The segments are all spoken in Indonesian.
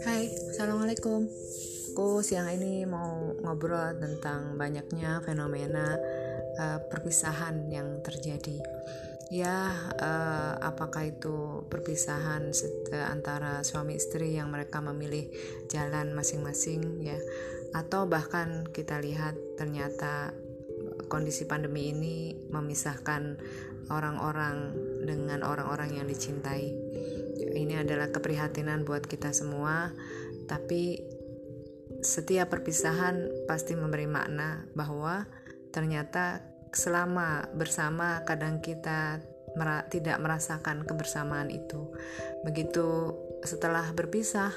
Hai, Assalamualaikum. Aku siang ini mau ngobrol tentang banyaknya fenomena perpisahan yang terjadi. Apakah itu perpisahan antara suami istri yang mereka memilih jalan masing-masing, ya, atau bahkan kita lihat ternyata kondisi pandemi ini memisahkan orang-orang dengan orang-orang yang dicintai. Ini adalah keprihatinan buat kita semua, tapi setiap perpisahan pasti memberi makna bahwa ternyata selama bersama kadang kita tidak merasakan kebersamaan itu. Begitu setelah berpisah,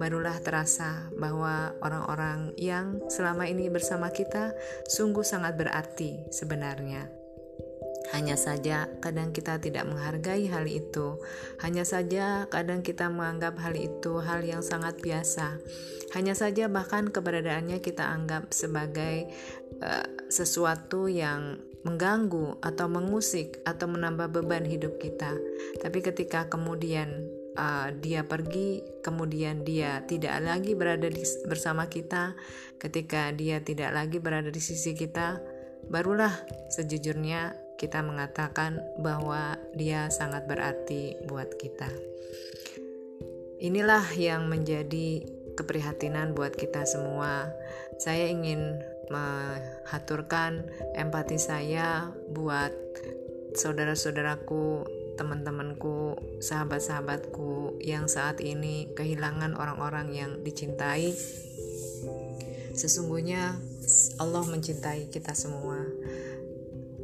barulah terasa bahwa orang-orang yang selama ini bersama kita sungguh sangat berarti sebenarnya. Hanya saja kadang kita tidak menghargai hal itu. Hanya saja kadang kita menganggap hal itu hal yang sangat biasa. Hanya saja bahkan keberadaannya kita anggap sebagai sesuatu yang mengganggu atau mengusik atau menambah beban hidup kita. Tapi ketika kemudian dia pergi, kemudian dia tidak lagi berada bersama kita, ketika dia tidak lagi berada di sisi kita, barulah sejujurnya kita mengatakan bahwa dia sangat berarti buat kita. Inilah yang menjadi keprihatinan buat kita semua. Saya ingin menghaturkan empati saya buat saudara-saudaraku, teman-temanku, sahabat-sahabatku yang saat ini kehilangan orang-orang yang dicintai. Sesungguhnya Allah mencintai kita semua.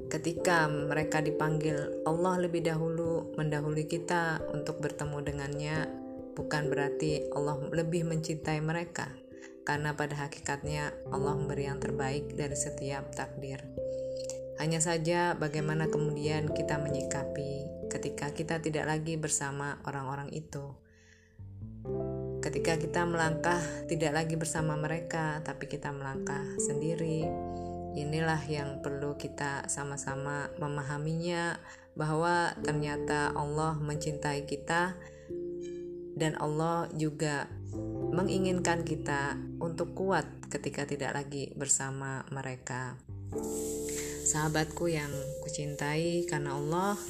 Ketika mereka dipanggil, Allah lebih dahulu mendahului kita untuk bertemu dengannya, bukan berarti Allah lebih mencintai mereka, karena pada hakikatnya Allah memberi yang terbaik dari setiap takdir. Hanya saja bagaimana kemudian kita menyikapi ketika kita tidak lagi bersama orang-orang itu. Ketika kita melangkah tidak lagi bersama mereka, tapi kita melangkah sendiri. Inilah yang perlu kita sama-sama memahaminya, bahwa ternyata Allah mencintai kita dan Allah juga menginginkan kita untuk kuat ketika tidak lagi bersama mereka. Sahabatku yang kucintai karena Allah,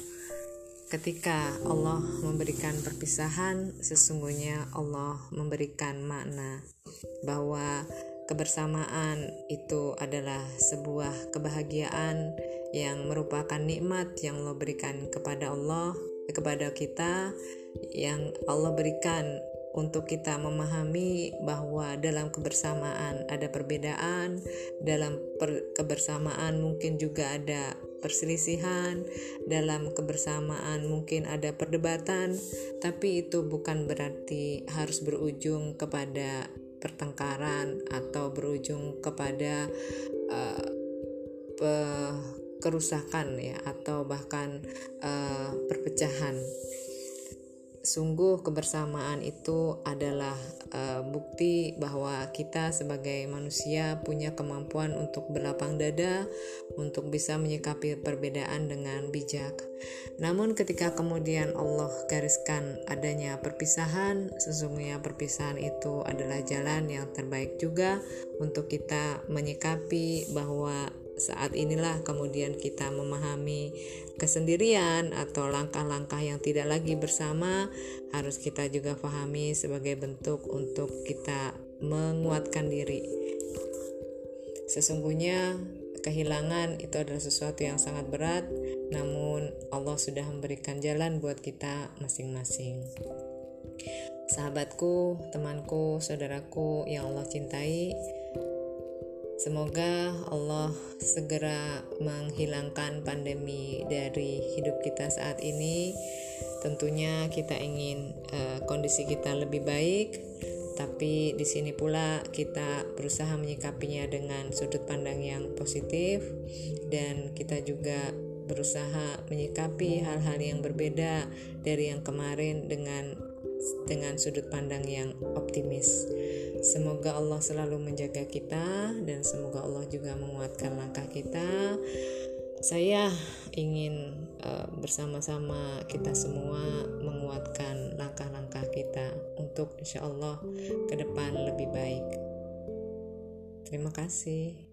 ketika Allah memberikan perpisahan, sesungguhnya Allah memberikan makna bahwa kebersamaan itu adalah sebuah kebahagiaan yang merupakan nikmat yang Allah berikan kepada Allah, kepada kita, yang Allah berikan untuk kita memahami bahwa dalam kebersamaan ada perbedaan, dalam kebersamaan mungkin juga ada perselisihan, dalam kebersamaan mungkin ada perdebatan, tapi itu bukan berarti harus berujung kepada pertengkaran atau berujung kepada kerusakan, ya, atau bahkan perpecahan. Sungguh kebersamaan itu adalah bukti bahwa kita sebagai manusia punya kemampuan untuk berlapang dada, untuk bisa menyikapi perbedaan dengan bijak. Namun ketika kemudian Allah gariskan adanya perpisahan, sesungguhnya perpisahan itu adalah jalan yang terbaik juga untuk kita menyikapi bahwa saat inilah kemudian kita memahami kesendirian atau langkah-langkah yang tidak lagi bersama harus kita juga pahami sebagai bentuk untuk kita menguatkan diri. Sesungguhnya kehilangan itu adalah sesuatu yang sangat berat, namun Allah sudah memberikan jalan buat kita masing-masing. Sahabatku, temanku, saudaraku yang Allah cintai, semoga Allah segera menghilangkan pandemi dari hidup kita saat ini. Tentunya kita ingin kondisi kita lebih baik, tapi di sini pula kita berusaha menyikapinya dengan sudut pandang yang positif, dan kita juga berusaha menyikapi hal-hal yang berbeda dari yang kemarin dengan sudut pandang yang optimis. Semoga Allah selalu menjaga kita dan semoga Allah juga menguatkan langkah kita. Saya ingin bersama-sama kita semua menguatkan langkah-langkah kita untuk insya Allah ke depan lebih baik. Terima kasih.